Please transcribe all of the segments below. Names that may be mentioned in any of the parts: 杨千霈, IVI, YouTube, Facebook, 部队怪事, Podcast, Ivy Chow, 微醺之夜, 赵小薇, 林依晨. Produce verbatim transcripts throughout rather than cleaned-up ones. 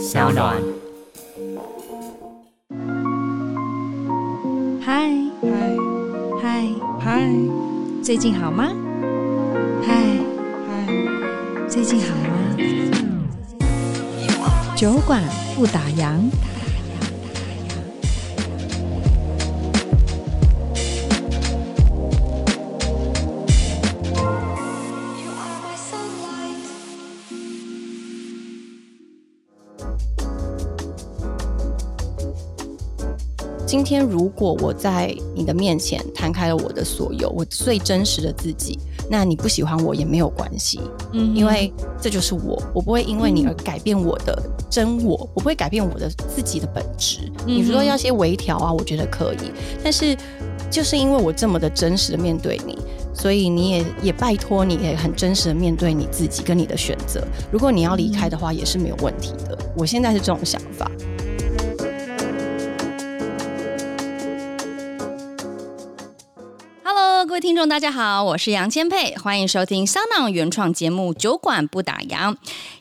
小暖。嗨嗨嗨嗨，最近好吗？嗨嗨，最近好吗？酒馆不打烊。今天如果我在你的面前摊开了我的所有，我最真实的自己，那你不喜欢我也没有关系、嗯、因为这就是我，我不会因为你而改变我的真我、嗯、我不会改变我的自己的本质、嗯、你说要些微调啊，我觉得可以，但是就是因为我这么的真实的面对你，所以你也也拜托你也很真实的面对你自己跟你的选择，如果你要离开的话也是没有问题的，我现在是这种想法。各位听众大家好，我是杨千霈，欢迎收听香囊原创节目酒馆不打烊。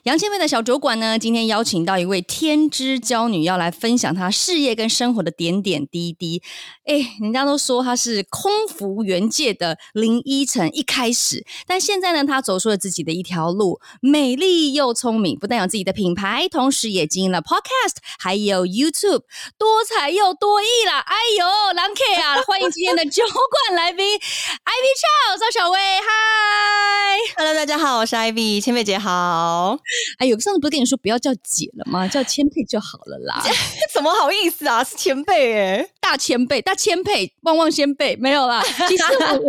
杨千霈的小酒馆呢，今天邀请到一位天之娇女，要来分享她事业跟生活的点点滴滴。哎，人家都说她是空服员界的林依晨一开始，但现在呢，她走出了自己的一条路，美丽又聪明，不但有自己的品牌，同时也经营了 Podcast 还有 YouTube， 多才又多艺啦。哎呦人客啊，欢迎今天的酒馆来宾Ivy Chow 赵小薇。嗨 Hello 大家好，我是 Ivy， 千霈姐好。哎呦，上次不是跟你说不要叫姐了吗？叫千霈就好了啦。怎么好意思啊，是千霈耶，大千霈，大千霈，旺旺千霈，没有啦。其实我我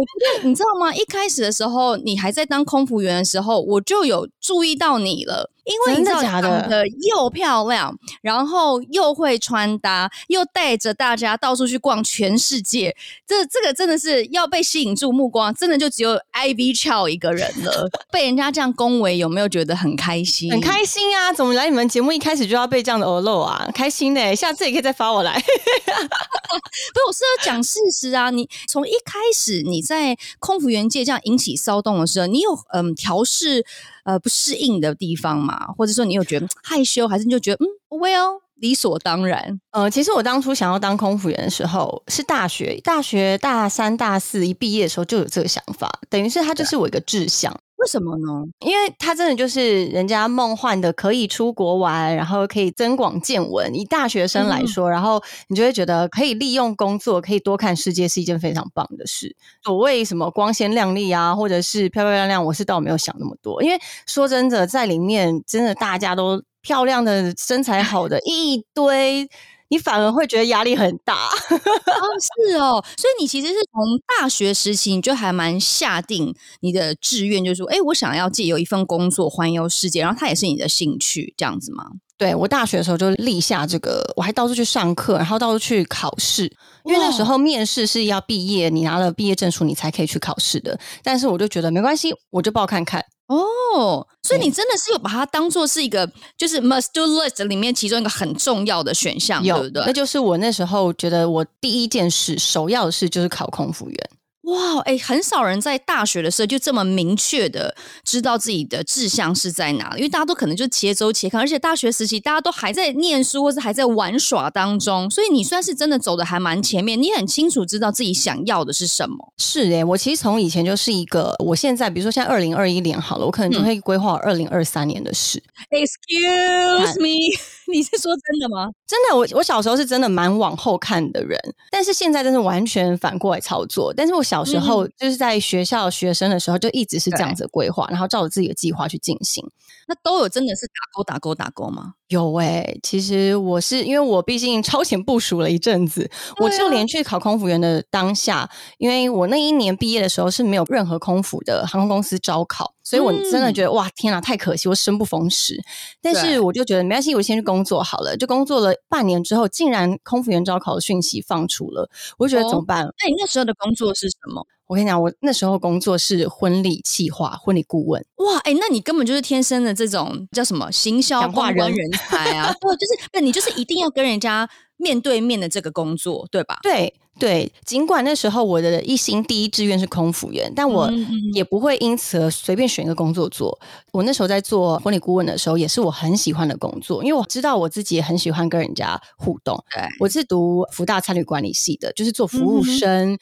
你知道吗，一开始的时候你还在当空服员的时候，我就有注意到你了。因为你长得又漂亮，然后又会穿搭，又带着大家到处去逛全世界，这这个真的是要被吸引住目光，真的就只有 Ivy Chow 一个人了。被人家这样恭维，有没有觉得很开心？很开心啊！怎么来你们节目一开始就要被这样的欧露啊？开心的、欸，下次也可以再发我来。不是，我是要讲事实啊！你从一开始你在空服员界这样引起骚动的时候，你有嗯调试呃不适应的地方吗？或者说你有觉得害羞，还是你就觉得嗯 well 理所当然？呃，其实我当初想要当空服员的时候是大学大学大三大四一毕业的时候就有这个想法，等于是它就是我一个志向。为什么呢？因为它真的就是人家梦幻的，可以出国玩，然后可以增广见闻，以大学生来说、嗯、然后你就会觉得可以利用工作可以多看世界是一件非常棒的事。所谓什么光鲜亮丽啊，或者是漂漂亮亮，我是倒没有想那么多，因为说真的在里面真的大家都漂亮的，身材好的一堆，你反而会觉得压力很大。哦，是哦，所以你其实是从大学时期你就还蛮下定你的志愿，就是说哎、欸，我想要借由一份工作环游世界，然后它也是你的兴趣这样子吗？对，我大学的时候就立下这个，我还到处去上课，然后到处去考试，因为那时候面试是要毕业，你拿了毕业证书你才可以去考试的，但是我就觉得没关系，我就报看看。哦，所以你真的是有把它当作是一个就是 must do list 里面其中一个很重要的选项，对不对？那就是我那时候觉得我第一件事首要的事就是考空服员。哇，哎、欸，很少人在大学的时候就这么明确的知道自己的志向是在哪，因为大家都可能就且走且看，而且大学时期大家都还在念书或是还在玩耍当中，所以你算是真的走的还蛮前面，你很清楚知道自己想要的是什么。是耶、欸，我其实从以前就是一个，我现在比如说现在二零二一年好了，我可能就会规划二零二三年的事、嗯、Excuse me、啊、你是说真的吗？真的，我我小时候是真的蛮往后看的人，但是现在真的完全反过来操作。但是我小小时候就是在学校学生的时候就一直是这样子的规划，然后照着自己的计划去进行。那都有真的是打勾打勾打勾吗？有诶、欸，其实我是因为我毕竟超前部署了一阵子、啊、我就连去考空服员的当下，因为我那一年毕业的时候是没有任何空服的航空公司招考，所以我真的觉得、嗯、哇天哪，太可惜，我生不逢时。但是我就觉得没关系，我先去工作好了，就工作了半年之后，竟然空服员招考的讯息放出了，我就觉得怎么办、哦、那你那时候的工作是什么？我跟你讲，我那时候工作是婚礼企划、婚礼顾问。哇，哎、欸，那你根本就是天生的这种叫什么行销公关人才啊！对，就是，那你就是一定要跟人家面对面的这个工作，对吧？对对，尽管那时候我的一心第一志愿是空服员，但我也不会因此随便选一个工作做。我那时候在做婚礼顾问的时候，也是我很喜欢的工作，因为我知道我自己也很喜欢跟人家互动。我是读福大餐旅管理系的，就是做服务生、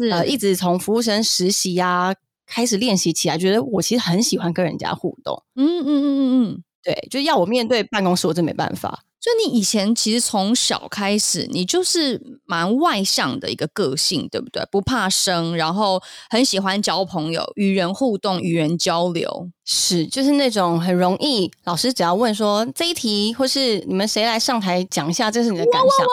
嗯呃、一直从服务生实习啊开始练习起来，觉得我其实很喜欢跟人家互动。嗯嗯嗯嗯，对，就要我面对办公室我真没办法。所以你以前其实从小开始你就是蛮外向的一个个性，对不对？不怕生，然后很喜欢交朋友，与人互动，与人交流。是，就是那种很容易老师只要问说这一题或是你们谁来上台讲一下这是你的感想，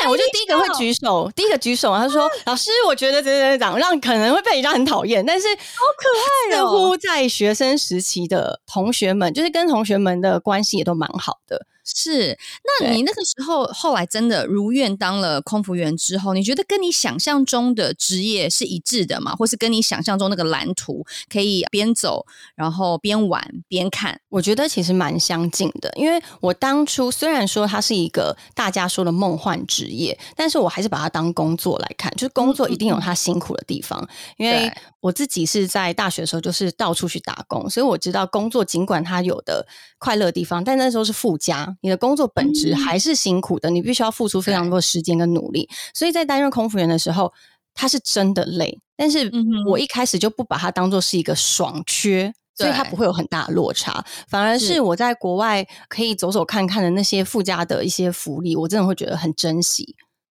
对，我就第一个会举手，第一个举手然后说、啊、老师我觉得怎样怎样，可能会被人家很讨厌，但是好可爱哦，似乎在学生时期的同学们就是跟同学们的关系也都蛮好的。是，那你那个时候后来真的如愿当了空服员之后，你觉得跟你想象中的职业是一致的吗？或是跟你想象中那个蓝图可以边走然后边玩边看？我觉得其实蛮相近的，因为我当初虽然说它是一个大家说的梦幻职业，但是我还是把它当工作来看，就是工作一定有它辛苦的地方、嗯、因为我自己是在大学的时候就是到处去打工，所以我知道工作尽管它有的快乐的地方，但那时候是附加，你的工作本质还是辛苦的、嗯、你必须要付出非常多时间跟努力。所以在担任空服员的时候它是真的累，但是我一开始就不把它当作是一个爽缺，所以它不会有很大的落差，反而是我在国外可以走走看看的那些附加的一些福利，我真的会觉得很珍惜。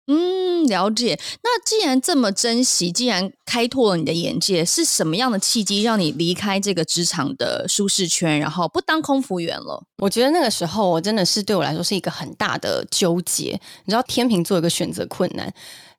嗯，了解。那既然这么珍惜，既然开拓了你的眼界，是什么样的契机让你离开这个职场的舒适圈，然后不当空服员了？我觉得那个时候我真的是对我来说是一个很大的纠结。你知道天秤座有一个选择困难，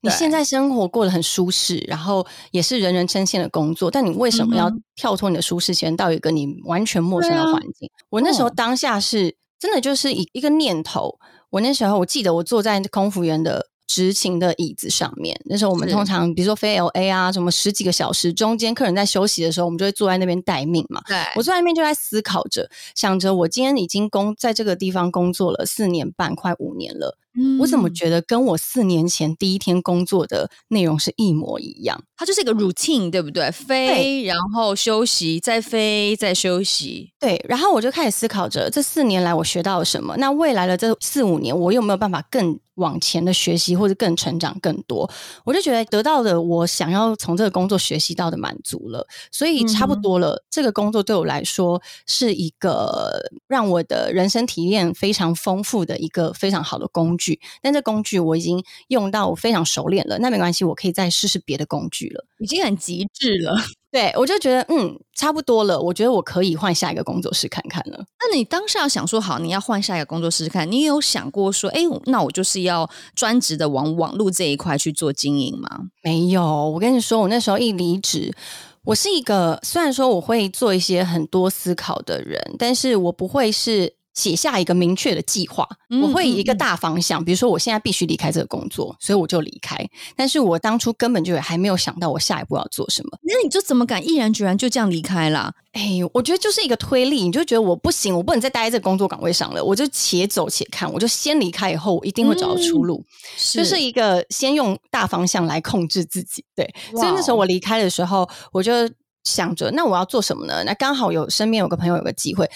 你现在生活过得很舒适，然后也是人人称羡的工作，但你为什么要跳脱你的舒适圈到一个你完全陌生的环境、啊、我那时候当下是、哦、真的就是一个念头。我那时候我记得我坐在空服员的执勤的椅子上面，那时候我们通常比如说飞 L A 啊什么十几个小时，中间客人在休息的时候我们就会坐在那边待命嘛。对，我坐在那边就在思考着，想着我今天已经工在这个地方工作了四年半快五年了、嗯、我怎么觉得跟我四年前第一天工作的内容是一模一样。它就是一个 routine， 对不对？飞然后休息再飞再休息。对，然后我就开始思考着这四年来我学到了什么，那未来的这四五年我有没有办法更往前的学习或者更成长更多。我就觉得得到的我想要从这个工作学习到的满足了，所以差不多了、嗯、这个工作对我来说是一个让我的人生体验非常丰富的一个非常好的工具，但这工具我已经用到我非常熟练了，那没关系，我可以再试试别的工具了，已经很极致了。对，我就觉得嗯差不多了，我觉得我可以换下一个工作室看看了。那你当下想说好你要换下一个工作室看，你有想过说哎、欸，那我就是要专职的往网络这一块去做经营吗？没有，我跟你说我那时候一离职，我是一个虽然说我会做一些很多思考的人，但是我不会是写下一个明确的计划，我会以一个大方向、嗯嗯、比如说我现在必须离开这个工作，所以我就离开，但是我当初根本就还没有想到我下一步要做什么。那你就怎么敢毅然决然就这样离开了？哎、欸，我觉得就是一个推力，你就觉得我不行，我不能再待在这个工作岗位上了，我就且走且看，我就先离开，以后我一定会找到出路、嗯、是就是一个先用大方向来控制自己。对，所以那时候我离开的时候我就想着那我要做什么呢？那刚好有身边有个朋友有个机会，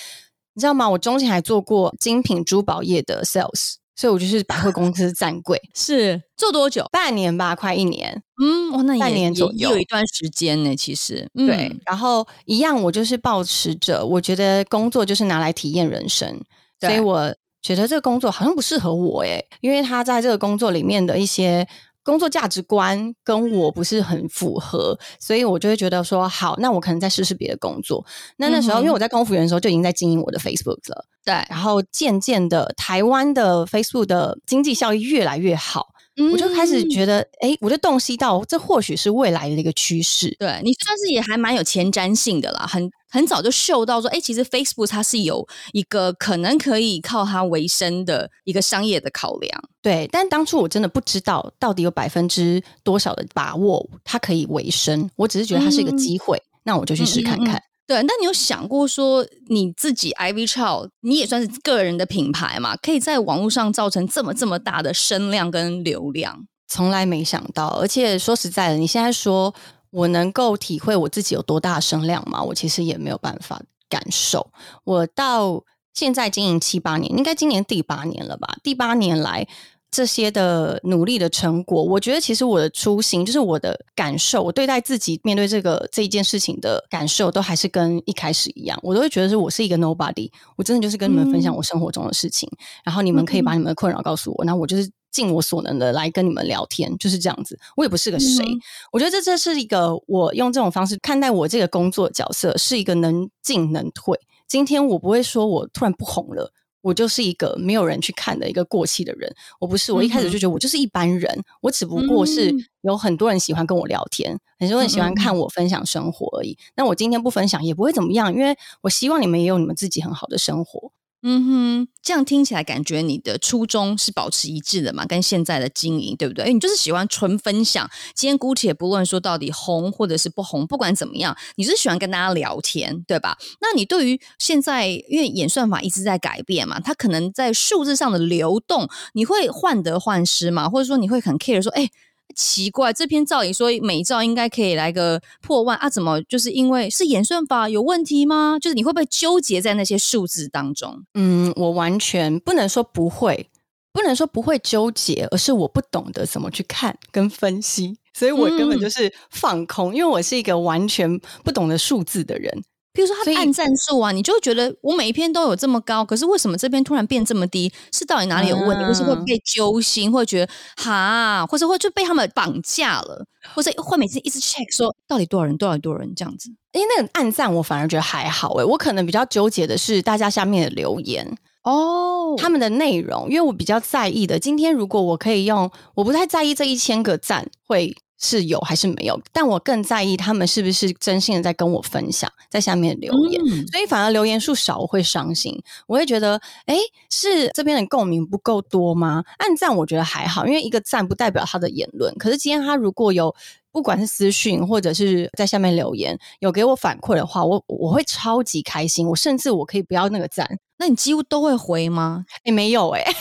你知道吗？我中前还做过精品珠宝业的 sales， 所以我就是百货公司站柜。是做多久？半年吧，快一年。嗯，哇，那也半年左右，也有一段时间呢、欸。其实、嗯，对。然后一样，我就是抱持着，我觉得工作就是拿来体验人生，所以我觉得这个工作好像不适合我诶、欸，因为他在这个工作里面的一些工作价值观跟我不是很符合，所以我就会觉得说好，那我可能再试试别的工作。那那时候、嗯、因为我在空服员的时候就已经在经营我的 Facebook 了，对，然后渐渐的台湾的 Facebook 的经济效益越来越好、嗯、我就开始觉得哎、欸，我就洞悉到这或许是未来的一个趋势。对，你算是也还蛮有前瞻性的啦，很很早就嗅到说哎、欸，其实 Facebook 它是有一个可能可以靠它为生的一个商业的考量。对，但当初我真的不知道到底有百分之多少的把握它可以为生，我只是觉得它是一个机会、嗯、那我就去试看看、嗯嗯嗯、对，那你有想过说你自己 Ivy Chow 你也算是个人的品牌嘛，可以在网络上造成这么这么大的声量跟流量？从来没想到，而且说实在的，你现在说我能够体会我自己有多大的声量吗？我其实也没有办法感受。我到现在经营七八年，应该今年第八年了吧，第八年来这些的努力的成果，我觉得其实我的初心就是我的感受，我对待自己面对这个这一件事情的感受都还是跟一开始一样，我都会觉得是我是一个 nobody， 我真的就是跟你们分享我生活中的事情、嗯、然后你们可以把你们的困扰告诉我，那、嗯、我就是尽我所能的来跟你们聊天，就是这样子，我也不是个谁、嗯、我觉得这这是一个我用这种方式看待我这个工作角色，是一个能进能退，今天我不会说我突然不红了我就是一个没有人去看的一个过气的人，我不是，我一开始就觉得我就是一般人、嗯、我只不过是有很多人喜欢跟我聊天、嗯、很多人喜欢看我分享生活而已，那、嗯、我今天不分享也不会怎么样，因为我希望你们也有你们自己很好的生活。嗯哼，这样听起来感觉你的初衷是保持一致的嘛，跟现在的经营对不对？因为你就是喜欢纯分享，今天姑且不论说到底红或者是不红，不管怎么样你是喜欢跟大家聊天对吧？那你对于现在因为演算法一直在改变嘛，它可能在数字上的流动你会患得患失嘛，或者说你会很 care 说哎、欸奇怪，这篇照理说每照应该可以来个破万啊，怎么就是因为是演算法有问题吗？就是你会不会纠结在那些数字当中？嗯，我完全不能说不会，不能说不会纠结，而是我不懂得怎么去看跟分析，所以我根本就是放空、嗯、因为我是一个完全不懂得数字的人。比如说他的按赞数啊，你就会觉得我每一篇都有这么高，可是为什么这篇突然变这么低？是到底哪里有问题？或、嗯、是会被揪心，或者觉得哈，或者会就被他们绑架了，或者会每次一直 check 说到底多少人，多少多少人这样子。因为那个按赞我反而觉得还好、欸、我可能比较纠结的是大家下面的留言哦，他们的内容，因为我比较在意的，今天如果我可以用，我不太在意这一千个赞会。是有还是没有，但我更在意他们是不是真心的在跟我分享，在下面留言、嗯、所以反而留言数少我会伤心，我会觉得诶是这边的共鸣不够多吗？按赞我觉得还好，因为一个赞不代表他的言论，可是今天他如果有不管是私讯或者是在下面留言有给我反馈的话，我我会超级开心，我甚至我可以不要那个赞。那你几乎都会回吗？诶、欸、没有诶、欸、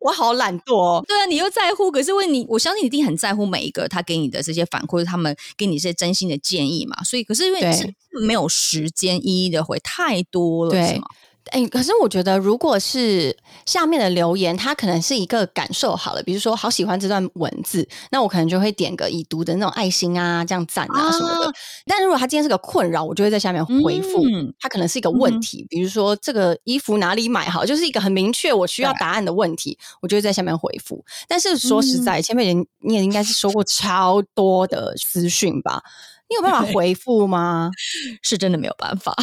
我好懒惰哦。对啊，你又在乎，可是问你，我相信你一定很在乎每一个他给你的这些反馈，他们给你一些真心的建议嘛，所以可是因为是没有时间一一的回，太多了是吗？欸、可是我觉得如果是下面的留言它可能是一个感受好了，比如说好喜欢这段文字，那我可能就会点个已读的那种爱心啊，这样赞啊什么的、啊、但如果它今天是个困扰，我就会在下面回复、嗯、它可能是一个问题、嗯、比如说这个衣服哪里买好，就是一个很明确我需要答案的问题，我就会在下面回复。但是说实在、嗯、前面你也应该是收过超多的私讯吧，你有办法回复吗？是真的没有办法。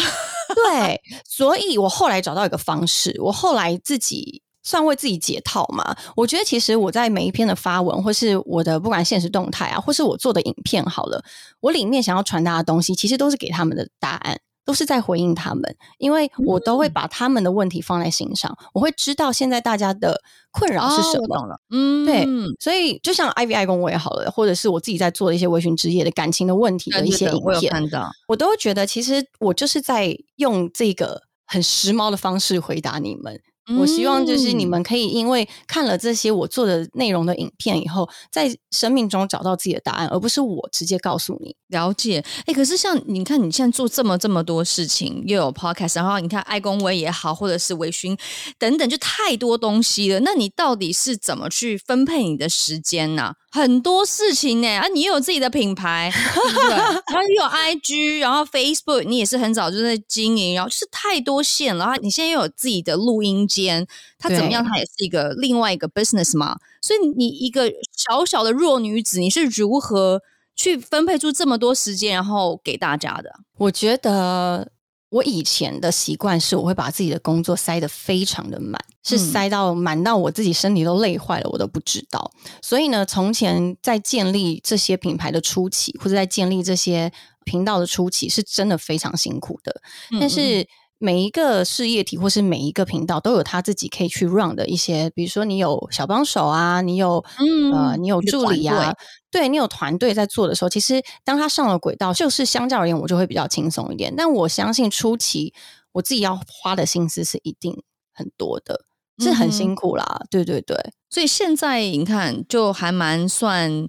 对，所以我后来找到一个方式，我后来自己算为自己解套嘛。我觉得其实我在每一篇的发文，或是我的不管限时动态啊，或是我做的影片好了，我里面想要传达的东西，其实都是给他们的答案，都是在回应他们，因为我都会把他们的问题放在心上、嗯、我会知道现在大家的困扰是什么、哦、嗯，对，所以就像 I V I 工我也好了，或者是我自己在做的一些微醺之夜的感情的问题的一些影片，对对对，我有看到，我都会觉得其实我就是在用这个很时髦的方式回答你们、嗯、我希望就是你们可以因为看了这些我做的内容的影片以后，在生命中找到自己的答案，而不是我直接告诉你。了解。欸，可是像你看你现在做这么这么多事情，又有 podcast， 然后你看爱公微也好，或者是微醺等等，就太多东西了，那你到底是怎么去分配你的时间呢、啊？很多事情呢、欸，啊，你又有自己的品牌然后又有 I G， 然后 Facebook 你也是很早就在经营，然后就是太多线了，然后你现在又有自己的录音间，它怎么样它也是一个另外一个 business 嘛，所以你一个小小的弱女子，你是如何去分配出这么多时间然后给大家的？我觉得我以前的习惯是我会把自己的工作塞得非常的满，是塞到满到我自己身体都累坏了我都不知道。所以呢，从前在建立这些品牌的初期，或者在建立这些频道的初期，是真的非常辛苦的。但是每一个事业体或是每一个频道都有他自己可以去 run 的一些，比如说你有小帮手啊，你有、嗯、呃，你有助理啊，对，你有团队在做的时候，其实当他上了轨道，就是相较而言我就会比较轻松一点。但我相信初期我自己要花的心思是一定很多的，是很辛苦啦、嗯、对对对。所以现在你看就还蛮算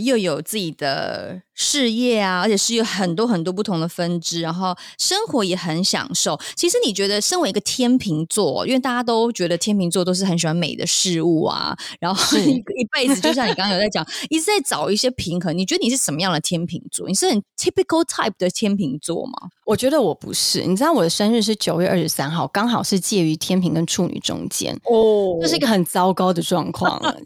又有自己的事业啊，而且是有很多很多不同的分支，然后生活也很享受。其实你觉得身为一个天秤座，因为大家都觉得天秤座都是很喜欢美的事物啊，然后一辈子就像你刚刚有在讲一直在找一些平衡，你觉得你是什么样的天秤座？你是很 typical type 的天秤座吗？我觉得我不是，你知道我的生日是九月二十三号，刚好是介于天秤跟处女中间哦，这是一个很糟糕的状况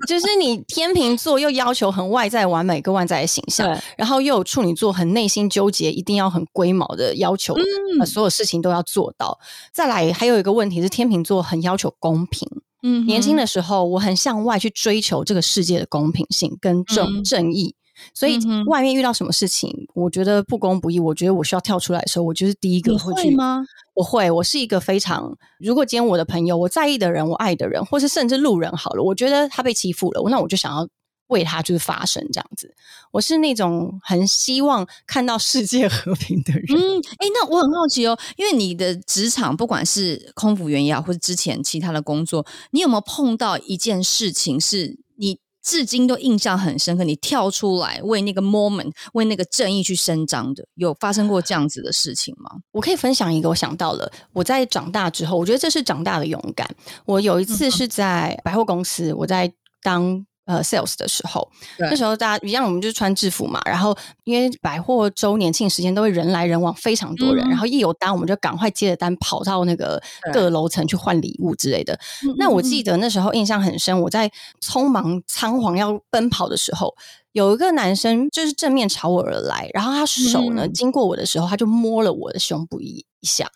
就是你天秤座又要求很外在完美跟外在的形象，然后又有处女座很内心纠结，一定要很龟毛的要求、嗯呃、所有事情都要做到。再来还有一个问题是天秤座很要求公平、嗯、年轻的时候我很向外去追求这个世界的公平性跟正正义、嗯，所以外面遇到什么事情、嗯、我觉得不公不义，我觉得我需要跳出来的时候，我就是第一个会去。你会吗？我会，我是一个非常，如果今天我的朋友，我在意的人，我爱的人，或是甚至路人好了，我觉得他被欺负了，那我就想要为他就是发声这样子。我是那种很希望看到世界和平的人。嗯，哎、欸，那我很好奇哦，因为你的职场不管是空服员也好，或是之前其他的工作，你有没有碰到一件事情是你至今都印象很深刻，你跳出来为那个 moment 为那个正义去伸张的，有发生过这样子的事情吗？我可以分享一个，我想到了，我在长大之后，我觉得这是长大的勇敢。我有一次是在百货公司，我在当呃 sales 的时候，那时候大家一样，我们就穿制服嘛，然后因为百货周年庆时间都会人来人往，非常多人、嗯、然后一有单我们就赶快接着单跑到那个各楼层去换礼物之类的。那我记得那时候印象很深，我在匆忙仓皇要奔跑的时候，有一个男生就是正面朝我而来，然后他手呢、嗯、经过我的时候，他就摸了我的胸部一下。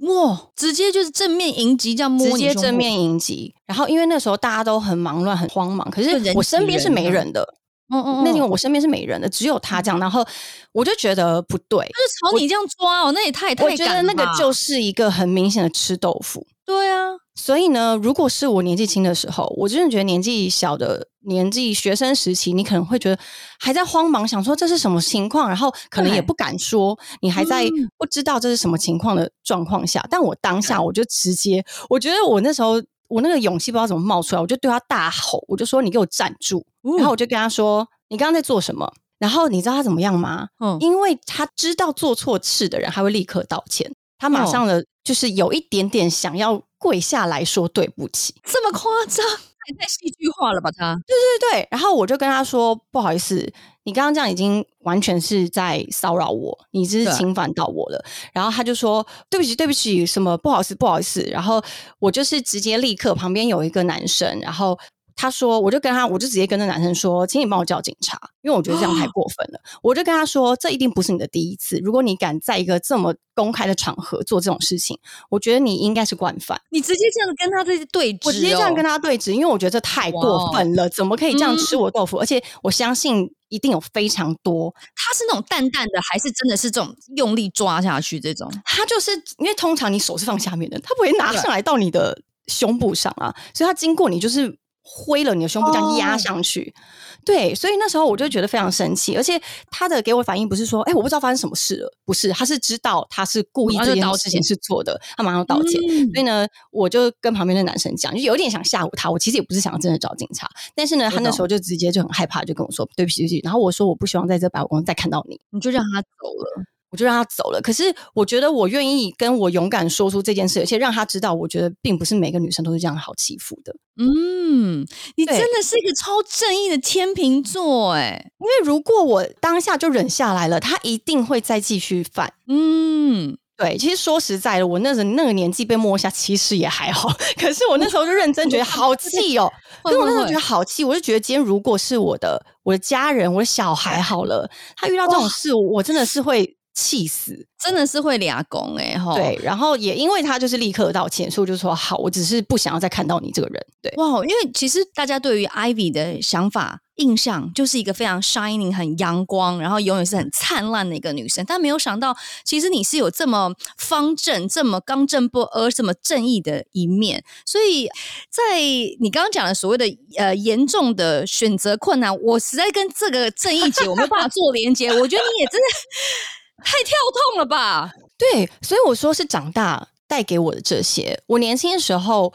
哇！直接就是正面迎击，这样摸你胸部，直接正面迎击。然后因为那时候大家都很忙乱很慌忙，可是我身边是没人的，嗯嗯，那因为我身边是没人的，只有他这样，然后我就觉得不对，就是朝你这样抓哦，那也太太敢了。我觉得那个就是一个很明显的吃豆腐。对啊，所以呢，如果是我年纪轻的时候，我真的觉得年纪小的年纪学生时期，你可能会觉得还在慌忙，想说这是什么情况，然后可能也不敢说，你还在不知道这是什么情况的状况下、嗯、但我当下我就直接，我觉得我那时候我那个勇气不知道怎么冒出来，我就对他大吼，我就说你给我站住、嗯、然后我就跟他说你刚刚在做什么。然后你知道他怎么样吗、嗯、因为他知道做错事的人他会立刻道歉，他马上的就是有一点点想要跪下来说对不起。这么夸张？也太戏剧化了吧他。对对对，然后我就跟他说不好意思，你刚刚这样已经完全是在骚扰我，你这是侵犯到我了。然后他就说对不起对不起，什么不好意思不好意思。然后我就是直接立刻，旁边有一个男生，然后他说我就跟他我就直接跟那男生说请你帮我叫警察，因为我觉得这样太过分了、哦、我就跟他说这一定不是你的第一次，如果你敢在一个这么公开的场合做这种事情，我觉得你应该是惯犯。你直接这样跟他对峙、哦、我直接这样跟他对峙，因为我觉得这太过分了、哦、怎么可以这样吃我豆腐、嗯、而且我相信一定有非常多。他是那种淡淡的还是真的是这种用力抓下去这种？他就是因为通常你手是放下面的，他不会拿上来到你的胸部上啊，所以他经过你就是挥了你的胸部这样压上去、oh. 对，所以那时候我就觉得非常生气。而且他的给我反应不是说哎、欸，我不知道发生什么事了，不是，他是知道他是故意这件事情是错的，他马上道歉、嗯、所以呢我就跟旁边的男生讲，就有点想吓唬他，我其实也不是想真的找警察，但是呢他那时候就直接就很害怕，就跟我说对不起对不起，然后我说我不希望在这百货公司再看到你。你就让他走了？我就让他走了。可是我觉得我愿意跟我勇敢说出这件事，而且让他知道我觉得并不是每个女生都是这样好欺负的。嗯，你真的是一个超正义的天秤座耶。因为如果我当下就忍下来了，他一定会再继续犯。嗯，对，其实说实在的，我那个那个年纪被摸一下其实也还好，可是我那时候就认真觉得好气哦、喔、因为我那时候觉得好气，我就觉得今天如果是我的我的家人我的小孩好了，他遇到这种事我真的是会气死，真的是会俩拱哎齁。对，然后也因为他就是立刻道歉，所以我就说好，我只是不想要再看到你这个人。对，哇，因为其实大家对于 Ivy 的想法印象就是一个非常 shining 很阳光，然后永远是很灿烂的一个女生，但没有想到其实你是有这么方正这么刚正不阿这么正义的一面。所以在你刚刚讲的所谓的呃严重的选择困难，我实在跟这个正义姐我没有办法做连结我觉得你也真的太跳痛了吧。对，所以我说是长大带给我的这些，我年轻的时候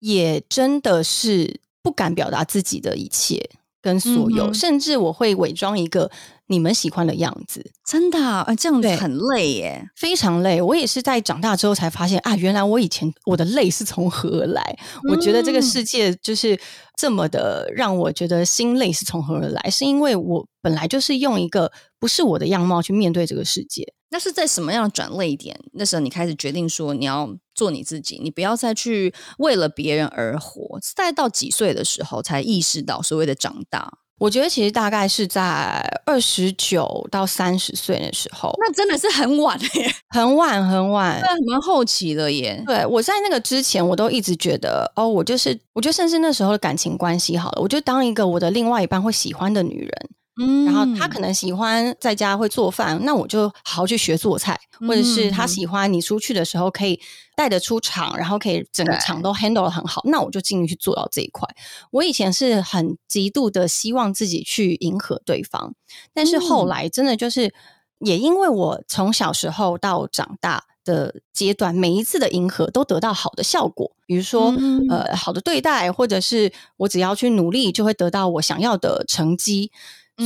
也真的是不敢表达自己的一切跟所有、嗯、甚至我会伪装一个你们喜欢的样子。真的啊，这样子很累耶，非常累。我也是在长大之后才发现啊，原来我以前我的累是从何而来、嗯、我觉得这个世界就是这么的让我觉得心累是从何而来，是因为我本来就是用一个不是我的样貌去面对这个世界。那是在什么样的转捩点，那时候你开始决定说你要做你自己，你不要再去为了别人而活，大概到几岁的时候才意识到所谓的长大？我觉得其实大概是在二十九到三十岁的时候。那真的是很晚耶，很晚很晚，对，蛮后期了耶。对，我在那个之前我都一直觉得哦，我就是我觉得甚至那时候的感情关系好了，我就当一个我的另外一半会喜欢的女人，嗯，然后他可能喜欢在家会做饭，那我就好好去学做菜、嗯、或者是他喜欢你出去的时候可以带得出场，然后可以整个场都 handle 得很好，那我就尽力去做到这一块。我以前是很极度的希望自己去迎合对方，但是后来真的就是、嗯、也因为我从小时候到长大的阶段，每一次的迎合都得到好的效果，比如说、嗯、呃好的对待，或者是我只要去努力就会得到我想要的成绩，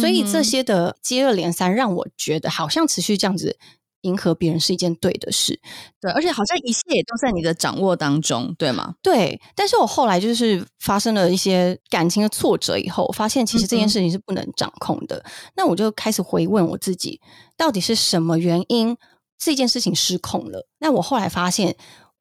所以这些的接二连三让我觉得好像持续这样子迎合别人是一件对的事。对，而且好像一切也都在你的掌握当中，对吗？对，但是我后来就是发生了一些感情的挫折以后，我发现其实这件事情是不能掌控的、嗯、那我就开始回问我自己到底是什么原因这件事情失控了。那我后来发现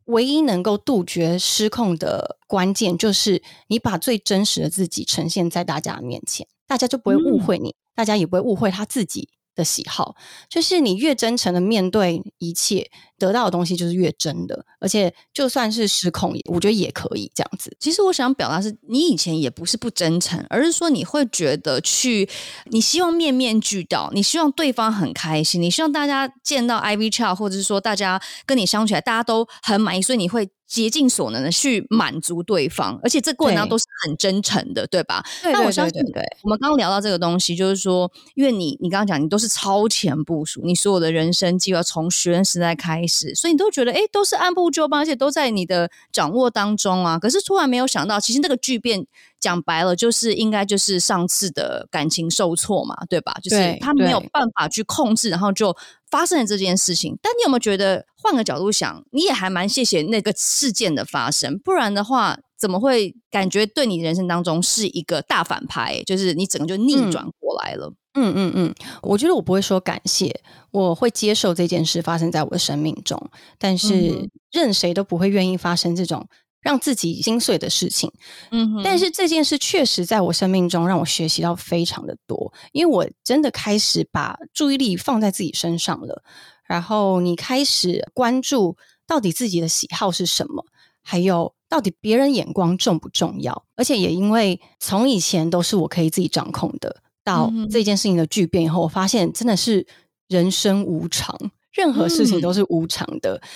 唯一能够杜绝失控的关键就是你把最真实的自己呈现在大家面前，大家就不会误会你、嗯、大家也不会误会他自己的喜好。就是你越真诚的面对一切，得到的东西就是越真的，而且就算是失控我觉得也可以这样子。其实我想表达是你以前也不是不真诚，而是说你会觉得去你希望面面俱到，你希望对方很开心，你希望大家见到 Ivy Chow 或者是说大家跟你相处来大家都很满意，所以你会竭尽所能的去满足对方，而且这过程当中都是很真诚的， 对, 对吧？对对对对对。但我相信我们刚刚聊到这个东西就是说，因为你你刚刚讲你都是超前部署，你所有的人生计划从学生时代开始，所以你都觉得哎，都是按部就班，而且都在你的掌握当中啊。可是突然没有想到其实那个巨变讲白了就是应该就是上次的感情受挫嘛，对吧？就是他没有办法去控制，然后就发生了这件事情。但你有没有觉得换个角度想，你也还蛮谢谢那个事件的发生，不然的话怎么会感觉对你人生当中是一个大反派，就是你整个就逆转过来了。嗯嗯嗯，我觉得我不会说感谢，我会接受这件事发生在我的生命中，但是任谁都不会愿意发生这种让自己心碎的事情。嗯哼，但是这件事确实在我生命中让我学习到非常的多，因为我真的开始把注意力放在自己身上了，然后你开始关注到底自己的喜好是什么，还有到底别人眼光重不重要。而且也因为从以前都是我可以自己掌控的，到这件事情的巨变以后，我发现真的是人生无常，任何事情都是无常的、嗯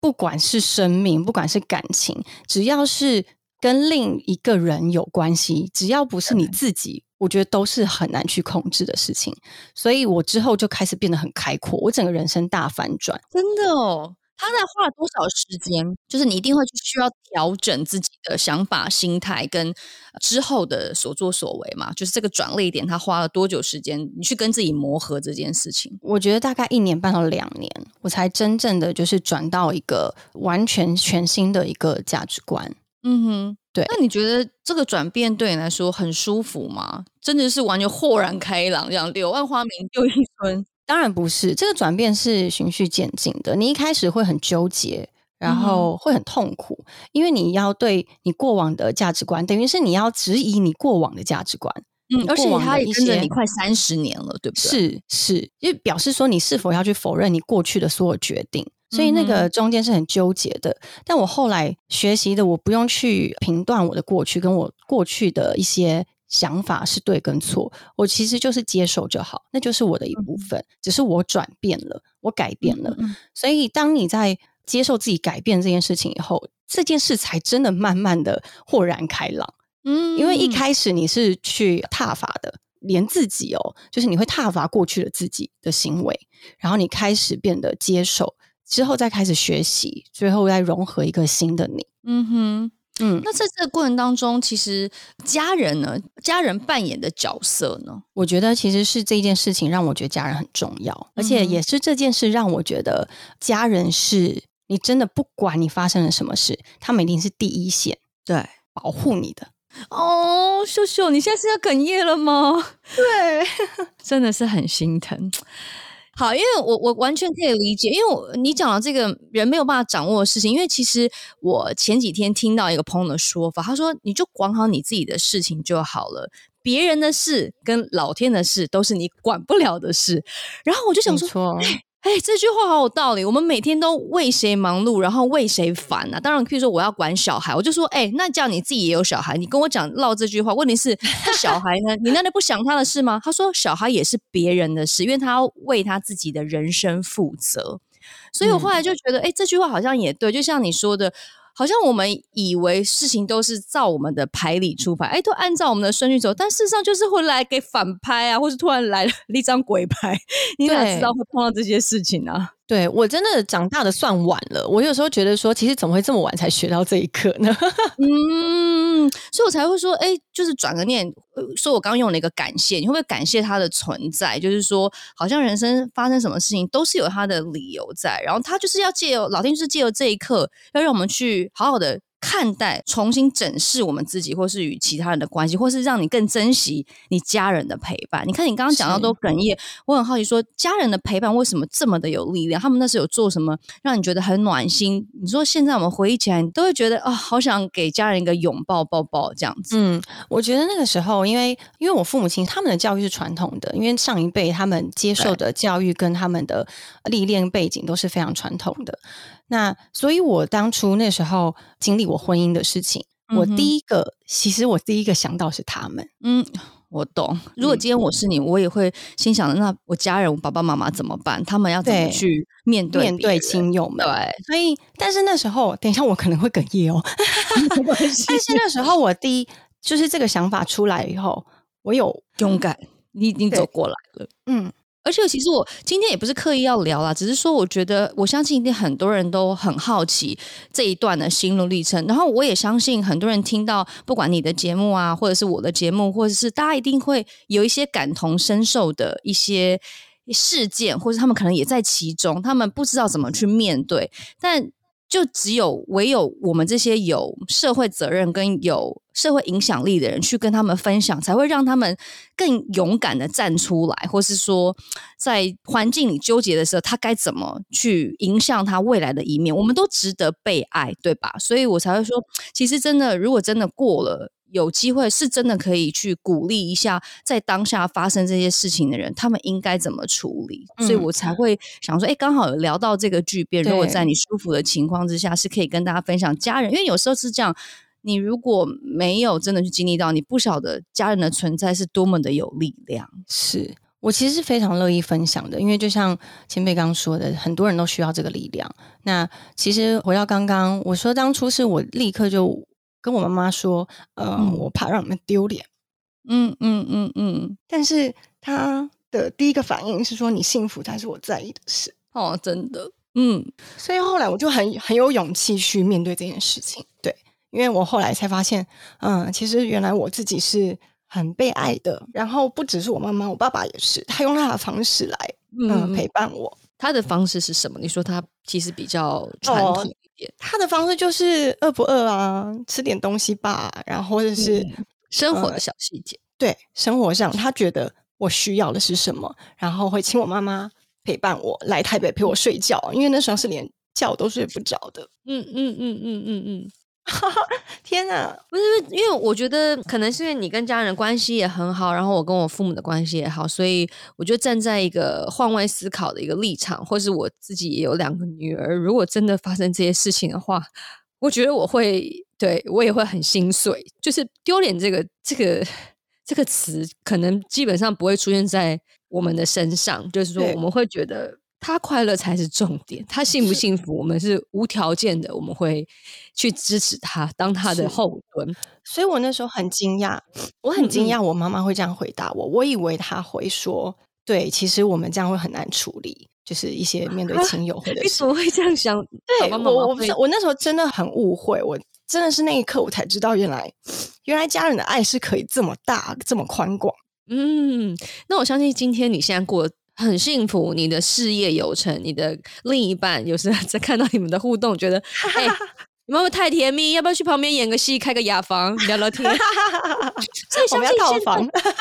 不管是生命，不管是感情，只要是跟另一个人有关系，只要不是你自己，我觉得都是很难去控制的事情。所以我之后就开始变得很开阔，我整个人生大反转。真的哦，他在花了多少时间？就是你一定会需要调整自己的想法、心态跟之后的所作所为嘛？就是这个转捩点，他花了多久时间？你去跟自己磨合这件事情？我觉得大概一年半到两年，我才真正的就是转到一个完全全新的一个价值观。嗯哼，对。那你觉得这个转变对你来说很舒服吗？真的是完全豁然开朗，这样柳暗花明又一村。当然不是，这个转变是循序渐进的。你一开始会很纠结，然后会很痛苦、嗯、因为你要对你过往的价值观，等于是你要质疑你过往的价值观。嗯，而且他也跟着你快三十年了，对不对？是是，就表示说你是否要去否认你过去的所有决定，所以那个中间是很纠结的、嗯、但我后来学习的，我不用去评断我的过去跟我过去的一些想法是对跟错，我其实就是接受就好，那就是我的一部分、嗯、只是我转变了，我改变了、嗯、所以当你在接受自己改变这件事情以后，这件事才真的慢慢的豁然开朗。嗯，因为一开始你是去挞伐的，连自己哦，就是你会挞伐过去的自己的行为，然后你开始变得接受，之后再开始学习，最后再融合一个新的你。嗯哼，嗯，那在这个过程当中，其实家人呢，家人扮演的角色呢，我觉得其实是这件事情让我觉得家人很重要，嗯、而且也是这件事让我觉得家人是你真的不管你发生了什么事，他们一定是第一线，对，保护你的。哦，秀秀，你现在是要哽咽了吗？对，真的是很心疼。好，因为我我完全可以理解，因为我你讲到这个人没有办法掌握的事情，因为其实我前几天听到一个朋友的说法，他说你就管好你自己的事情就好了，别人的事跟老天的事都是你管不了的事。然后我就想说，哎、欸，这句话好有道理，我们每天都为谁忙碌，然后为谁烦啊。当然譬如说我要管小孩，我就说哎、欸，那这样你自己也有小孩，你跟我讲唠这句话，问题是这小孩呢，你难道不想他的事吗？他说小孩也是别人的事，因为他要为他自己的人生负责。所以我后来就觉得哎、欸，这句话好像也对，就像你说的，好像我们以为事情都是照我们的牌理出牌，哎，都按照我们的顺序走，但事实上就是会来给反拍啊，或是突然来了一张鬼牌，你哪知道会碰到这些事情啊？对，我真的长大的算晚了，我有时候觉得说其实怎么会这么晚才学到这一课呢？嗯，所以我才会说哎、欸，就是转个念，说我刚用了一个感谢，你会不会感谢他的存在，就是说好像人生发生什么事情都是有他的理由在，然后他就是要借由老天，就是借由这一刻要让我们去好好的看待，重新整视我们自己，或是与其他人的关系，或是让你更珍惜你家人的陪伴。你看你刚刚讲到都哽咽，我很好奇说家人的陪伴为什么这么的有力量，他们那时候有做什么让你觉得很暖心，你说现在我们回忆起来你都会觉得、哦、好想给家人一个拥抱抱抱这样子。嗯，我觉得那个时候因为因为我父母亲他们的教育是传统的，因为上一辈他们接受的教育跟他们的历练背景都是非常传统的，那所以我当初那时候经历我婚姻的事情、嗯、我第一个其实我第一个想到是他们。嗯，我懂，如果今天我是你、嗯、我也会心想那我家人我爸爸妈妈怎么办，他们要怎么去面对面对亲友们。对，所以但是那时候等一下我可能会哽咽哦但是那时候我第一就是这个想法出来以后我有勇敢，你已经走过来了。嗯，而且其实我今天也不是刻意要聊啦，只是说我觉得我相信一定很多人都很好奇这一段的心路历程，然后我也相信很多人听到不管你的节目啊或者是我的节目，或者是大家一定会有一些感同身受的一些事件，或者他们可能也在其中，他们不知道怎么去面对，但就只有唯有我们这些有社会责任跟有社会影响力的人去跟他们分享，才会让他们更勇敢的站出来，或是说在环境里纠结的时候他该怎么去影响他未来的一面，我们都值得被爱，对吧？所以我才会说其实真的如果真的过了，有机会是真的可以去鼓励一下在当下发生这些事情的人，他们应该怎么处理、嗯、所以我才会想说哎，刚好有聊到这个巨变，如果在你舒服的情况之下是可以跟大家分享家人，因为有时候是这样，你如果没有真的去经历到，你不晓得家人的存在是多么的有力量。是，我其实是非常乐意分享的，因为就像前辈刚刚说的，很多人都需要这个力量。那其实回到刚刚我说当初是我立刻就跟我妈妈说，呃、嗯，我怕让你们丢脸，嗯嗯嗯嗯。但是她的第一个反应是说：“你幸福才是我在意的事。”哦，真的，嗯。所以后来我就很很有勇气去面对这件事情，对，因为我后来才发现，嗯，其实原来我自己是很被爱的。然后不只是我妈妈，我爸爸也是，他用他的方式来嗯、呃、陪伴我。他的方式是什么？你说他其实比较传统。哦，他的方式就是饿不饿啊，吃点东西吧，然后或者是、嗯、生活的小细节、呃、对，生活上他觉得我需要的是什么，然后会请我妈妈陪伴我，来台北陪我睡觉，因为那时候是连觉都睡不着的。嗯嗯嗯嗯嗯嗯天哪，不是因为我觉得可能是因为你跟家人关系也很好，然后我跟我父母的关系也好，所以我就站在一个换位思考的一个立场，或是我自己也有两个女儿，如果真的发生这些事情的话，我觉得我会对我也会很心碎，就是丢脸这个这个这个词可能基本上不会出现在我们的身上，就是说我们会觉得他快乐才是重点，他幸不幸福我们是无条件的，我们会去支持他，当他的后盾。所以我那时候很惊讶，我很惊讶我妈妈会这样回答我，嗯嗯，我以为她会说对，其实我们这样会很难处理，就是一些面对亲友或者是、啊、你怎么会这样想？对，妈妈 我, 我, 我那时候真的很误会，我真的是那一刻我才知道原来原来家人的爱是可以这么大这么宽广。嗯，那我相信今天你现在过很幸福，你的事业有成，你的另一半有时在看到你们的互动觉得哎、欸，你们会不会太甜蜜，要不要去旁边演个戏，开个雅房聊聊天所以相信我们要套房对，相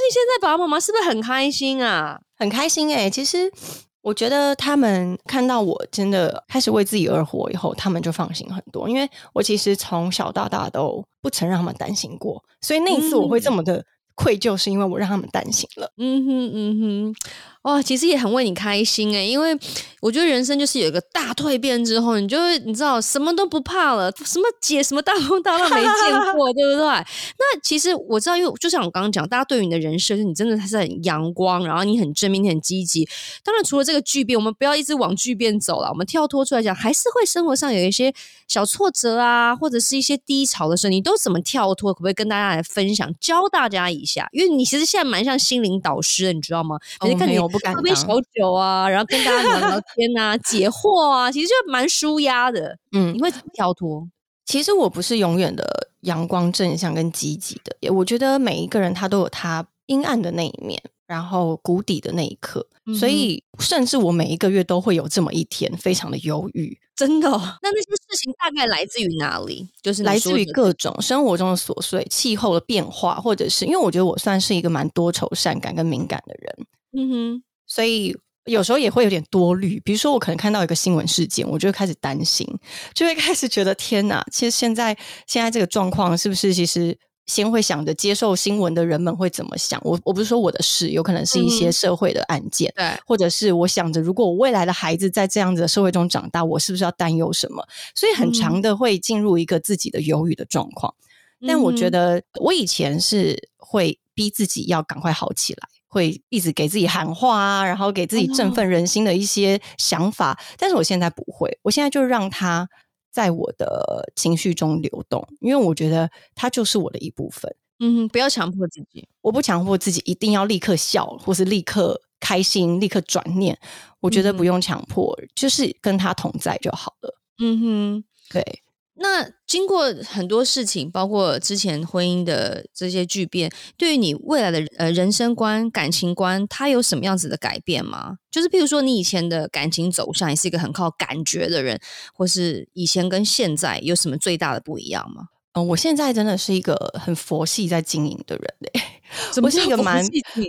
信现在爸爸妈妈是不是很开心啊？很开心耶、欸、其实我觉得他们看到我真的开始为自己而活以后，他们就放心很多，因为我其实从小到大都不曾让他们担心过，所以那一次我会这么的、嗯愧疚是因为我让他们担心了。嗯哼嗯哼，哇、哦，其实也很为你开心哎，因为我觉得人生就是有一个大蜕变之后，你就会你知道什么都不怕了，什么姐什么大风大浪没见过，对不对？那其实我知道，因为就像我刚刚讲，大家对于你的人设，你真的是很阳光，然后你很正面，你很积极。当然，除了这个巨变，我们不要一直往巨变走了，我们跳脱出来讲，还是会生活上有一些小挫折啊，或者是一些低潮的时候，你都怎么跳脱？可不可以跟大家来分享，教大家一下？因为你其实现在蛮像心灵导师的，你知道吗？哦、看你。喝杯小酒啊，然后跟大家聊聊天啊，解惑啊，其实就蛮舒压的。嗯，你会怎么跳脱？其实我不是永远的阳光正向跟积极的，我觉得每一个人他都有他阴暗的那一面，然后谷底的那一刻。嗯、所以甚至我每一个月都会有这么一天非常的忧郁。真的、哦、那那些事情大概来自于哪里？就是来自于各种生活中的琐碎，气候的变化，或者是因为我觉得我算是一个蛮多愁善感跟敏感的人。嗯哼，所以有时候也会有点多虑，比如说我可能看到一个新闻事件，我就会开始担心，就会开始觉得天哪，其实现在现在这个状况是不是其实先会想着接受新闻的人们会怎么想，我我不是说我的事，有可能是一些社会的案件、嗯、对，或者是我想着如果我未来的孩子在这样子的社会中长大，我是不是要担忧什么，所以很常的会进入一个自己的忧郁的状况、嗯、但我觉得我以前是会逼自己要赶快好起来，会一直给自己喊话啊，然后给自己振奋人心的一些想法、嗯、但是我现在不会，我现在就让它在我的情绪中流动，因为我觉得它就是我的一部分。嗯，不要强迫自己，我不强迫自己一定要立刻笑或是立刻开心立刻转念，我觉得不用强迫、嗯、就是跟它同在就好了。嗯哼，对。那经过很多事情，包括之前婚姻的这些巨变，对于你未来的、呃、人生观感情观，它有什么样子的改变吗？就是譬如说你以前的感情走向，你是一个很靠感觉的人，或是以前跟现在有什么最大的不一样吗？嗯，我现在真的是一个很佛系在经营的人、欸、我是一个蛮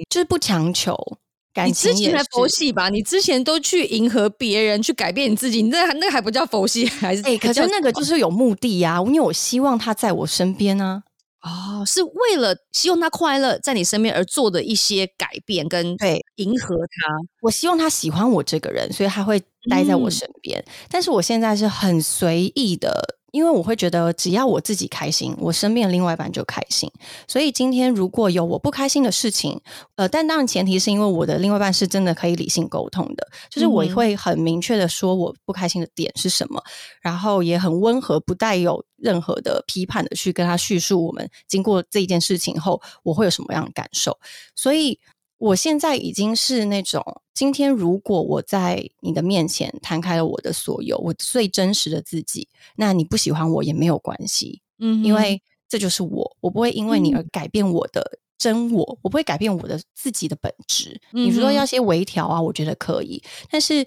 就是不强求感情，你之前还佛系吧？你之前都去迎合别人，去改变你自己，你那那个还不叫佛系，还是？哎、欸，可是那个就是有目的呀、啊，因为我希望他在我身边啊。哦，是为了希望他快乐在你身边而做的一些改变跟迎合他。我希望他喜欢我这个人，所以他会待在我身边、嗯。但是我现在是很随意的。因为我会觉得只要我自己开心，我身边的另外一半就开心，所以今天如果有我不开心的事情，呃，但当然前提是因为我的另外一半是真的可以理性沟通的，就是我会很明确的说我不开心的点是什么、嗯、然后也很温和不带有任何的批判的去跟他叙述我们经过这一件事情后我会有什么样的感受，所以我现在已经是那种今天如果我在你的面前摊开了我的所有，我最真实的自己，那你不喜欢我也没有关系，嗯，因为这就是我，我不会因为你而改变我的真我、嗯、我不会改变我的自己的本质、嗯、你说要些微调啊我觉得可以，但是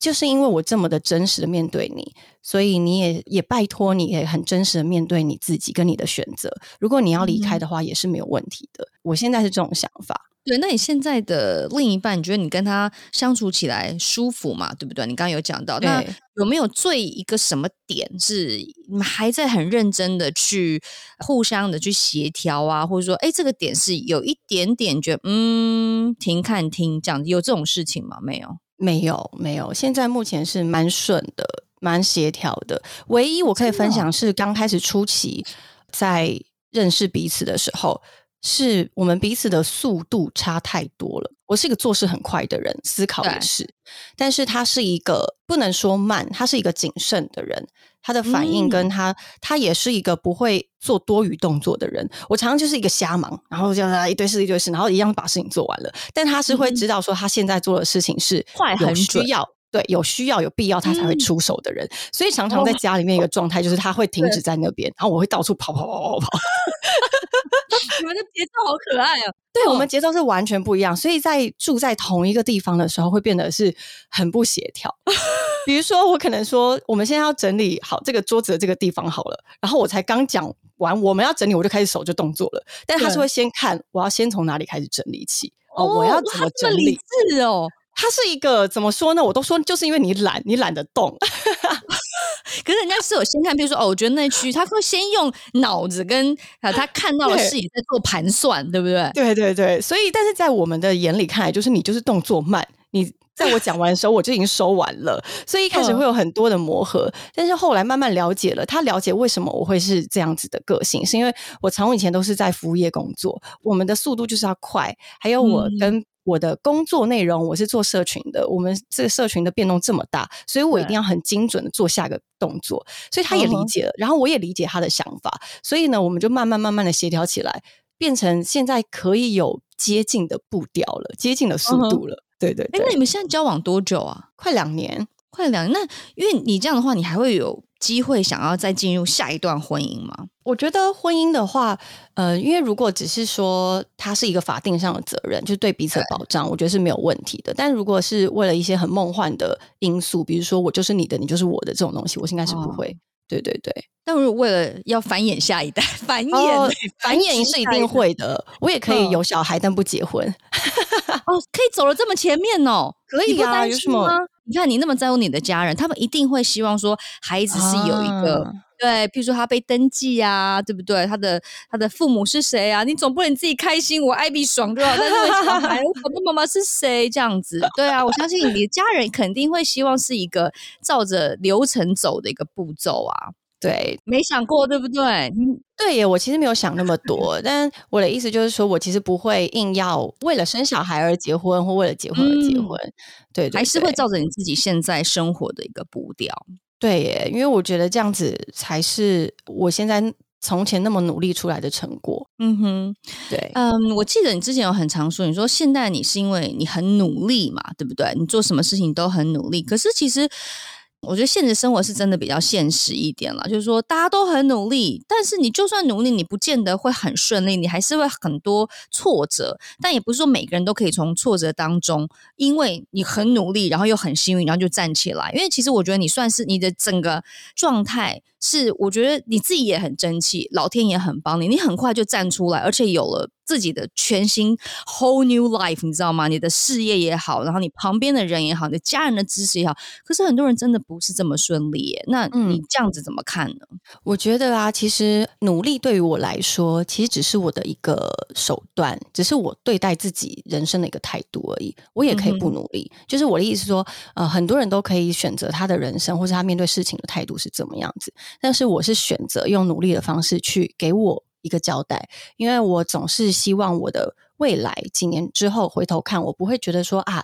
就是因为我这么的真实的面对你，所以你也也拜托你也很真实的面对你自己跟你的选择，如果你要离开的话也是没有问题的、嗯、我现在是这种想法。对，那你现在的另一半，你觉得你跟他相处起来舒服嘛？对不对？你刚刚有讲到，那有没有最一个什么点是你们还在很认真的去互相的去协调啊，或者说，哎，这个点是有一点点觉得嗯停看听这样，有这种事情吗？没有，没有，没有。现在目前是蛮顺的，蛮协调的。唯一我可以分享是刚开始初期在认识彼此的时候。是我们彼此的速度差太多了。我是一个做事很快的人，思考也是，但是他是一个不能说慢，他是一个谨慎的人，他的反应跟他、嗯、他也是一个不会做多余动作的人。我常常就是一个瞎忙，然后这样一堆事一堆事，然后一样把事情做完了，但他是会知道说他现在做的事情是有需要，对，有需要有必要他才会出手的人、嗯、所以常常在家里面一个状态就是他会停止在那边，然后我会到处跑跑跑跑跑你们的节奏好可爱哦、啊、对、哦、我们节奏是完全不一样，所以在住在同一个地方的时候会变得是很不协调比如说我可能说我们现在要整理好这个桌子的这个地方好了，然后我才刚讲完我们要整理，我就开始手就动作了，但他是会先看我要先从哪里开始整理起、哦哦、我要怎么整理，他这么理智哦，他是一个怎么说呢，我都说就是因为你懒，你懒得动可是人家是有先看，比如说哦，我觉得那区他会先用脑子跟、啊、他看到的事情在做盘算， 对, 对不对？对对对，所以但是在我们的眼里看来，就是你就是动作慢，你在我讲完的时候我就已经收完了，所以一开始会有很多的磨合、嗯、但是后来慢慢了解了，他了解为什么我会是这样子的个性，是因为我长期以前都是在服务业工作，我们的速度就是要快，还有我跟、嗯我的工作内容我是做社群的，我们这个社群的变动这么大，所以我一定要很精准的做下个动作，所以他也理解了、uh-huh. 然后我也理解他的想法，所以呢我们就慢慢慢慢的协调起来，变成现在可以有接近的步调了，接近的速度了、uh-huh. 对对对、欸、那你们现在交往多久啊？快两年快两年那因为你这样的话，你还会有机会想要再进入下一段婚姻吗？我觉得婚姻的话呃，因为如果只是说它是一个法定上的责任，就对彼此的保障，我觉得是没有问题的，但如果是为了一些很梦幻的因素，比如说我就是你的你就是我的这种东西，我应该是不会、哦、对对对。但如果为了要繁衍下一代，繁衍、哦、繁衍是一定会的，我也可以有小孩、哦、但不结婚哦，可以走了这么前面哦，可以啊，有什么？你看你那么在乎你的家人，他们一定会希望说孩子是有一个、啊、对，譬如说他被登记啊，对不对，他的他的父母是谁啊，你总不能你自己开心，我爱比爽就好，但是我小孩我爸爸妈妈是谁这样子，对啊，我相信你的家人肯定会希望是一个照着流程走的一个步骤啊，对，没想过对不对？对耶，我其实没有想那么多但我的意思就是说我其实不会硬要为了生小孩而结婚，或为了结婚而结婚、嗯、对, 对, 对，还是会照着你自己现在生活的一个步调，对耶，因为我觉得这样子才是我现在从前那么努力出来的成果。嗯哼，对，嗯，我记得你之前有很常说，你说现在你是因为你很努力嘛，对不对？你做什么事情都很努力，可是其实我觉得现实生活是真的比较现实一点了，就是说大家都很努力，但是你就算努力你不见得会很顺利，你还是会很多挫折，但也不是说每个人都可以从挫折当中，因为你很努力然后又很幸运然后就站起来，因为其实我觉得你算是你的整个状态是我觉得你自己也很争气，老天也很帮你，你很快就站出来，而且有了自己的全新 whole new life， 你知道吗？你的事业也好，然后你旁边的人也好，你的家人的支持也好，可是很多人真的不是这么顺利耶，那你这样子怎么看呢？嗯、我觉得啊，其实努力对于我来说其实只是我的一个手段，只是我对待自己人生的一个态度而已，我也可以不努力、嗯、就是我的意思说呃，很多人都可以选择他的人生或是他面对事情的态度是怎么样子，但是我是选择用努力的方式去给我一个交代，因为我总是希望我的未来几年之后回头看，我不会觉得说啊，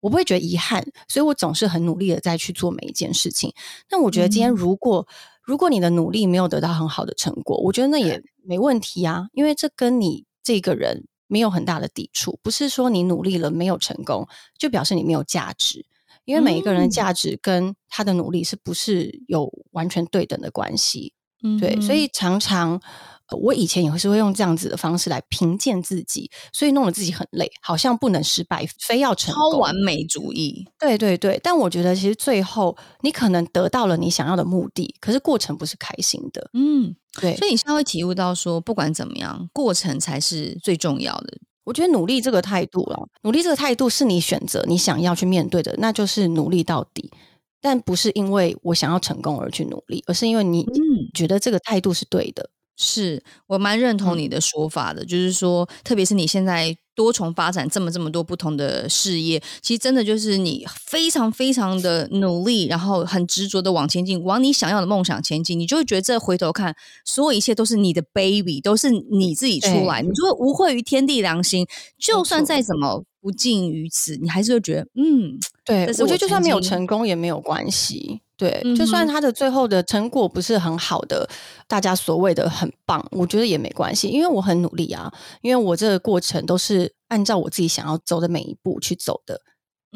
我不会觉得遗憾，所以我总是很努力的再去做每一件事情。那我觉得今天如果、嗯、如果你的努力没有得到很好的成果，我觉得那也没问题啊，因为这跟你这个人没有很大的抵触，不是说你努力了没有成功就表示你没有价值，因为每一个人的价值跟他的努力是不是有完全对等的关系、嗯、对，所以常常我以前也是会用这样子的方式来评鉴自己，所以弄得自己很累，好像不能失败，非要成功，超完美主义，对对对，但我觉得其实最后你可能得到了你想要的目的，可是过程不是开心的。嗯，对，所以你现在会体悟到说不管怎么样过程才是最重要的。我觉得努力这个态度啦，努力这个态度是你选择你想要去面对的，那就是努力到底，但不是因为我想要成功而去努力，而是因为你觉得这个态度是对的、嗯、是，我蛮认同你的说法的、嗯、就是说特别是你现在多重发展这么这么多不同的事业，其实真的就是你非常非常的努力，然后很执着的往前进，往你想要的梦想前进，你就会觉得这回头看所有一切都是你的 baby， 都是你自己出来，你就会无愧于天地良心，就算再怎么不尽于此，你还是会觉得嗯，对，我, 我觉得就算没有成功也没有关系，对、嗯、就算他的最后的成果不是很好的，大家所谓的很棒，我觉得也没关系，因为我很努力啊，因为我这个过程都是按照我自己想要走的每一步去走的。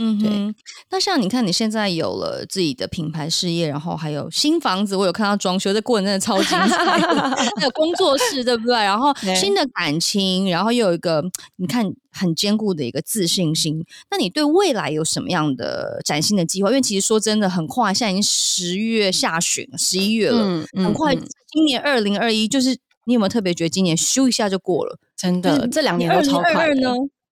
嗯哼，那像你看你现在有了自己的品牌事业，然后还有新房子，我有看到装修这过程真的超精彩的还有工作室对不对，然后新的感情，然后又有一个你看很坚固的一个自信心，那你对未来有什么样的崭新的计划？因为其实说真的很快，现在已经十月下旬十一月了、嗯嗯、很快今年二零二一，就是你有没有特别觉得今年咻一下就过了？真的、就是、这两年都超快的。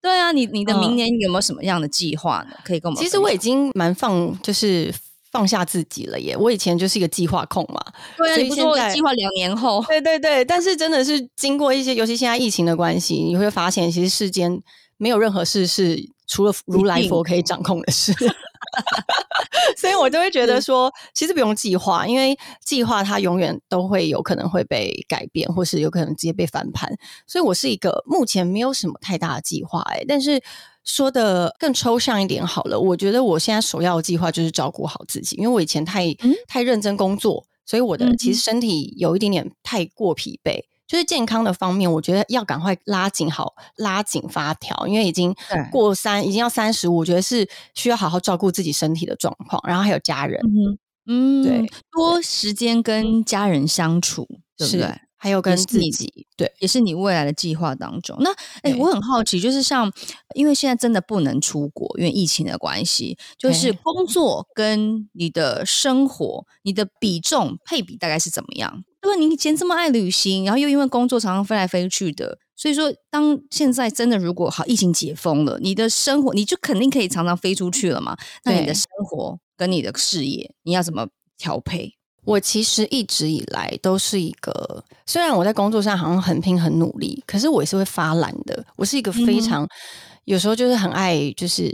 对啊，你你的明年有没有什么样的计划呢？嗯、可以跟我们分享。其实我已经蛮放，就是放下自己了耶。我以前就是一个计划控嘛，对啊，所以你不是说我计划两年后？对对对，但是真的是经过一些，尤其现在疫情的关系，你会发现其实世间没有任何事是除了如来佛可以掌控的事。所以我就会觉得说其实不用计划，因为计划它永远都会有可能会被改变，或是有可能直接被翻盘，所以我是一个目前没有什么太大的计划、欸、但是说的更抽象一点好了，我觉得我现在首要的计划就是照顾好自己，因为我以前太、嗯、太认真工作，所以我的其实身体有一点点太过疲惫，就是健康的方面我觉得要赶快拉紧好拉紧发条，因为已经过三已经要三十五，我觉得是需要好好照顾自己身体的状况，然后还有家人，嗯，对，多时间跟家人相处，对不对？还有跟自己，对，也是你未来的计划当中。那哎、欸，我很好奇，就是像因为现在真的不能出国，因为疫情的关系，就是工作跟你的生活，你的比重配比大概是怎么样？因为你以前这么爱旅行，然后又因为工作常常飞来飞去的，所以说当现在真的如果好疫情解封了，你的生活你就肯定可以常常飞出去了嘛，那你的生活跟你的事业你要怎么调配？我其实一直以来都是一个，虽然我在工作上好像很拼很努力，可是我也是会发懒的，我是一个非常、嗯、有时候就是很爱就是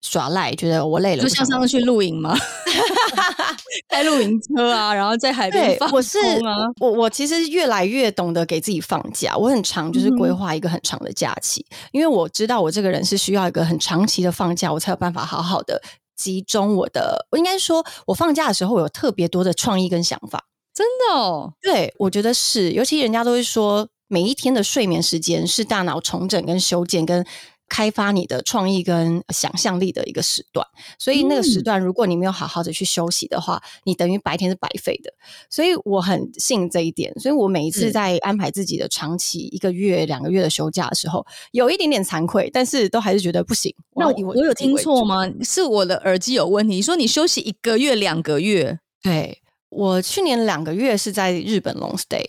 耍赖，觉得我累了，就像上次去露营吗？开露营车啊，然后在海边放空啊。我是我我其实越来越懂得给自己放假，我很常就是规划一个很长的假期、嗯，因为我知道我这个人是需要一个很长期的放假，我才有办法好好的集中我的。我应该说，我放假的时候我有特别多的创意跟想法，真的哦。对，我觉得是，尤其人家都会说，每一天的睡眠时间是大脑重整跟修建跟开发你的创意跟想象力的一个时段，所以那个时段如果你没有好好的去休息的话、嗯、你等于白天是白费的，所以我很信这一点，所以我每一次在安排自己的长期一个月两个月的休假的时候有一点点惭愧，但是都还是觉得不行。那 我, 我有听错吗？是我的耳机有问题？你说你休息一个月两个月？对，我去年两个月是在日本 long stay，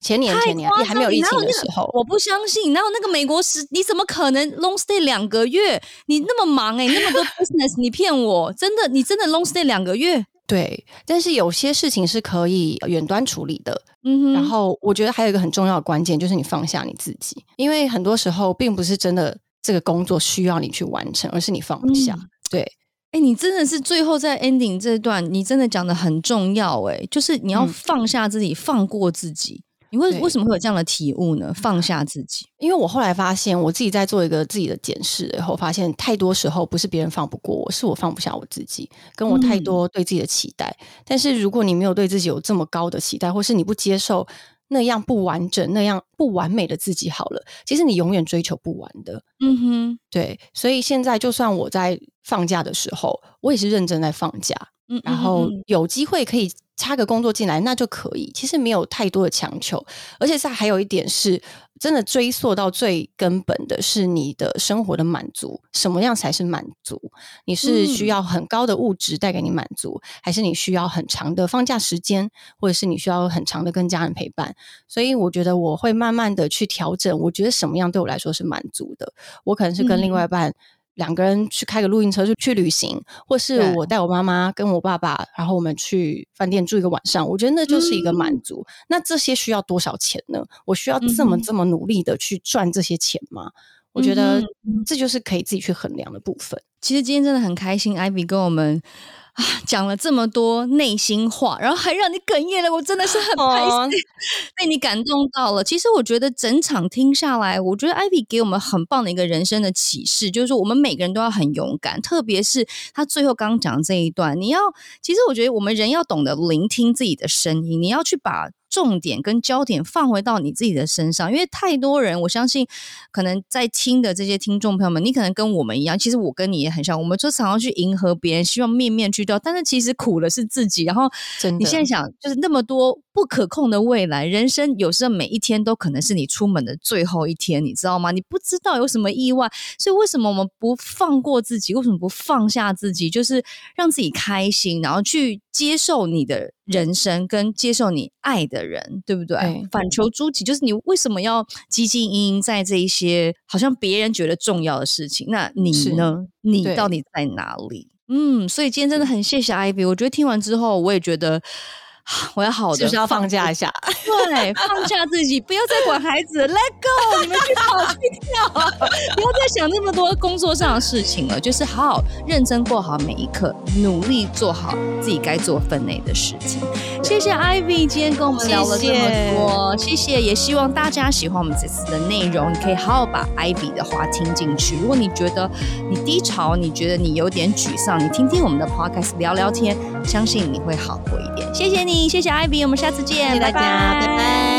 前年前年也还没有疫情的时候、那個、我不相信，然后那个美国时你怎么可能 long stay 两个月？你那么忙哎、欸，那么多 business， 你骗我？真的，你真的 long stay 两个月？对，但是有些事情是可以远端处理的。嗯，然后我觉得还有一个很重要的关键就是你放下你自己，因为很多时候并不是真的这个工作需要你去完成，而是你放不下、嗯、对。哎、欸，你真的是最后在 ending 这段你真的讲的很重要哎、欸，就是你要放下自己、嗯、放过自己。你为为什么会有这样的体悟呢？放下自己，因为我后来发现我自己在做一个自己的检视以后，发现太多时候不是别人放不过我，是我放不下我自己，跟我太多对自己的期待、嗯、但是如果你没有对自己有这么高的期待，或是你不接受那样不完整那样不完美的自己好了，其实你永远追求不完的。嗯哼，对，所以现在就算我在放假的时候我也是认真在放假，嗯嗯嗯，然后有机会可以插个工作进来那就可以，其实没有太多的强求，而且还有一点是真的追溯到最根本的是你的生活的满足，什么样才是满足？你是需要很高的物质带给你满足、嗯、还是你需要很长的放假时间，或者是你需要很长的跟家人陪伴？所以我觉得我会慢慢的去调整，我觉得什么样对我来说是满足的，我可能是跟另外一半两个人去开个露营车去旅行，或是我带我妈妈跟我爸爸然后我们去饭店住一个晚上，我觉得那就是一个满足、嗯、那这些需要多少钱呢？我需要这么这么努力的去赚这些钱吗？我觉得这就是可以自己去衡量的部分。其实今天真的很开心 Ivy 跟我们啊讲了这么多内心话，然后还让你哽咽了，我真的是很开心、哦、被你感动到了。其实我觉得整场听下来，我觉得 Ivy 给我们很棒的一个人生的启示，就是说我们每个人都要很勇敢，特别是他最后刚讲这一段，你要其实我觉得我们人要懂得聆听自己的声音，你要去把重点跟焦点放回到你自己的身上，因为太多人，我相信可能在听的这些听众朋友们，你可能跟我们一样，其实我跟你也很像，我们就常常去迎合别人，希望面面俱到，但是其实苦的是自己。然后你现在想，就是那么多不可控的未来，人生有时候每一天都可能是你出门的最后一天，你知道吗？你不知道有什么意外，所以为什么我们不放过自己？为什么不放下自己？就是让自己开心，然后去接受你的人生跟接受你爱的人，对不对？嗯、反求诸己，就是你为什么要汲汲营营在这一些好像别人觉得重要的事情？那你呢？你到底在哪里？嗯，所以今天真的很谢谢 Ivy， 我觉得听完之后，我也觉得我要好的，就是要放假一下，对，放下自己，不要再管孩子，Let go， 你们去跑去跳，不要再想那么多工作上的事情了，就是好好认真过好每一刻，努力做好自己该做分内的事情。谢谢 Ivy 今天跟我们聊了这么多，谢 谢, 谢谢，也希望大家喜欢我们这次的内容，你可以好好把 Ivy 的话听进去。如果你觉得你低潮，你觉得你有点沮丧，你听听我们的 podcast 聊聊天，相信你会好过一点。谢谢你。谢谢 Ivy， 我们下次见，谢谢大家，拜拜。拜拜。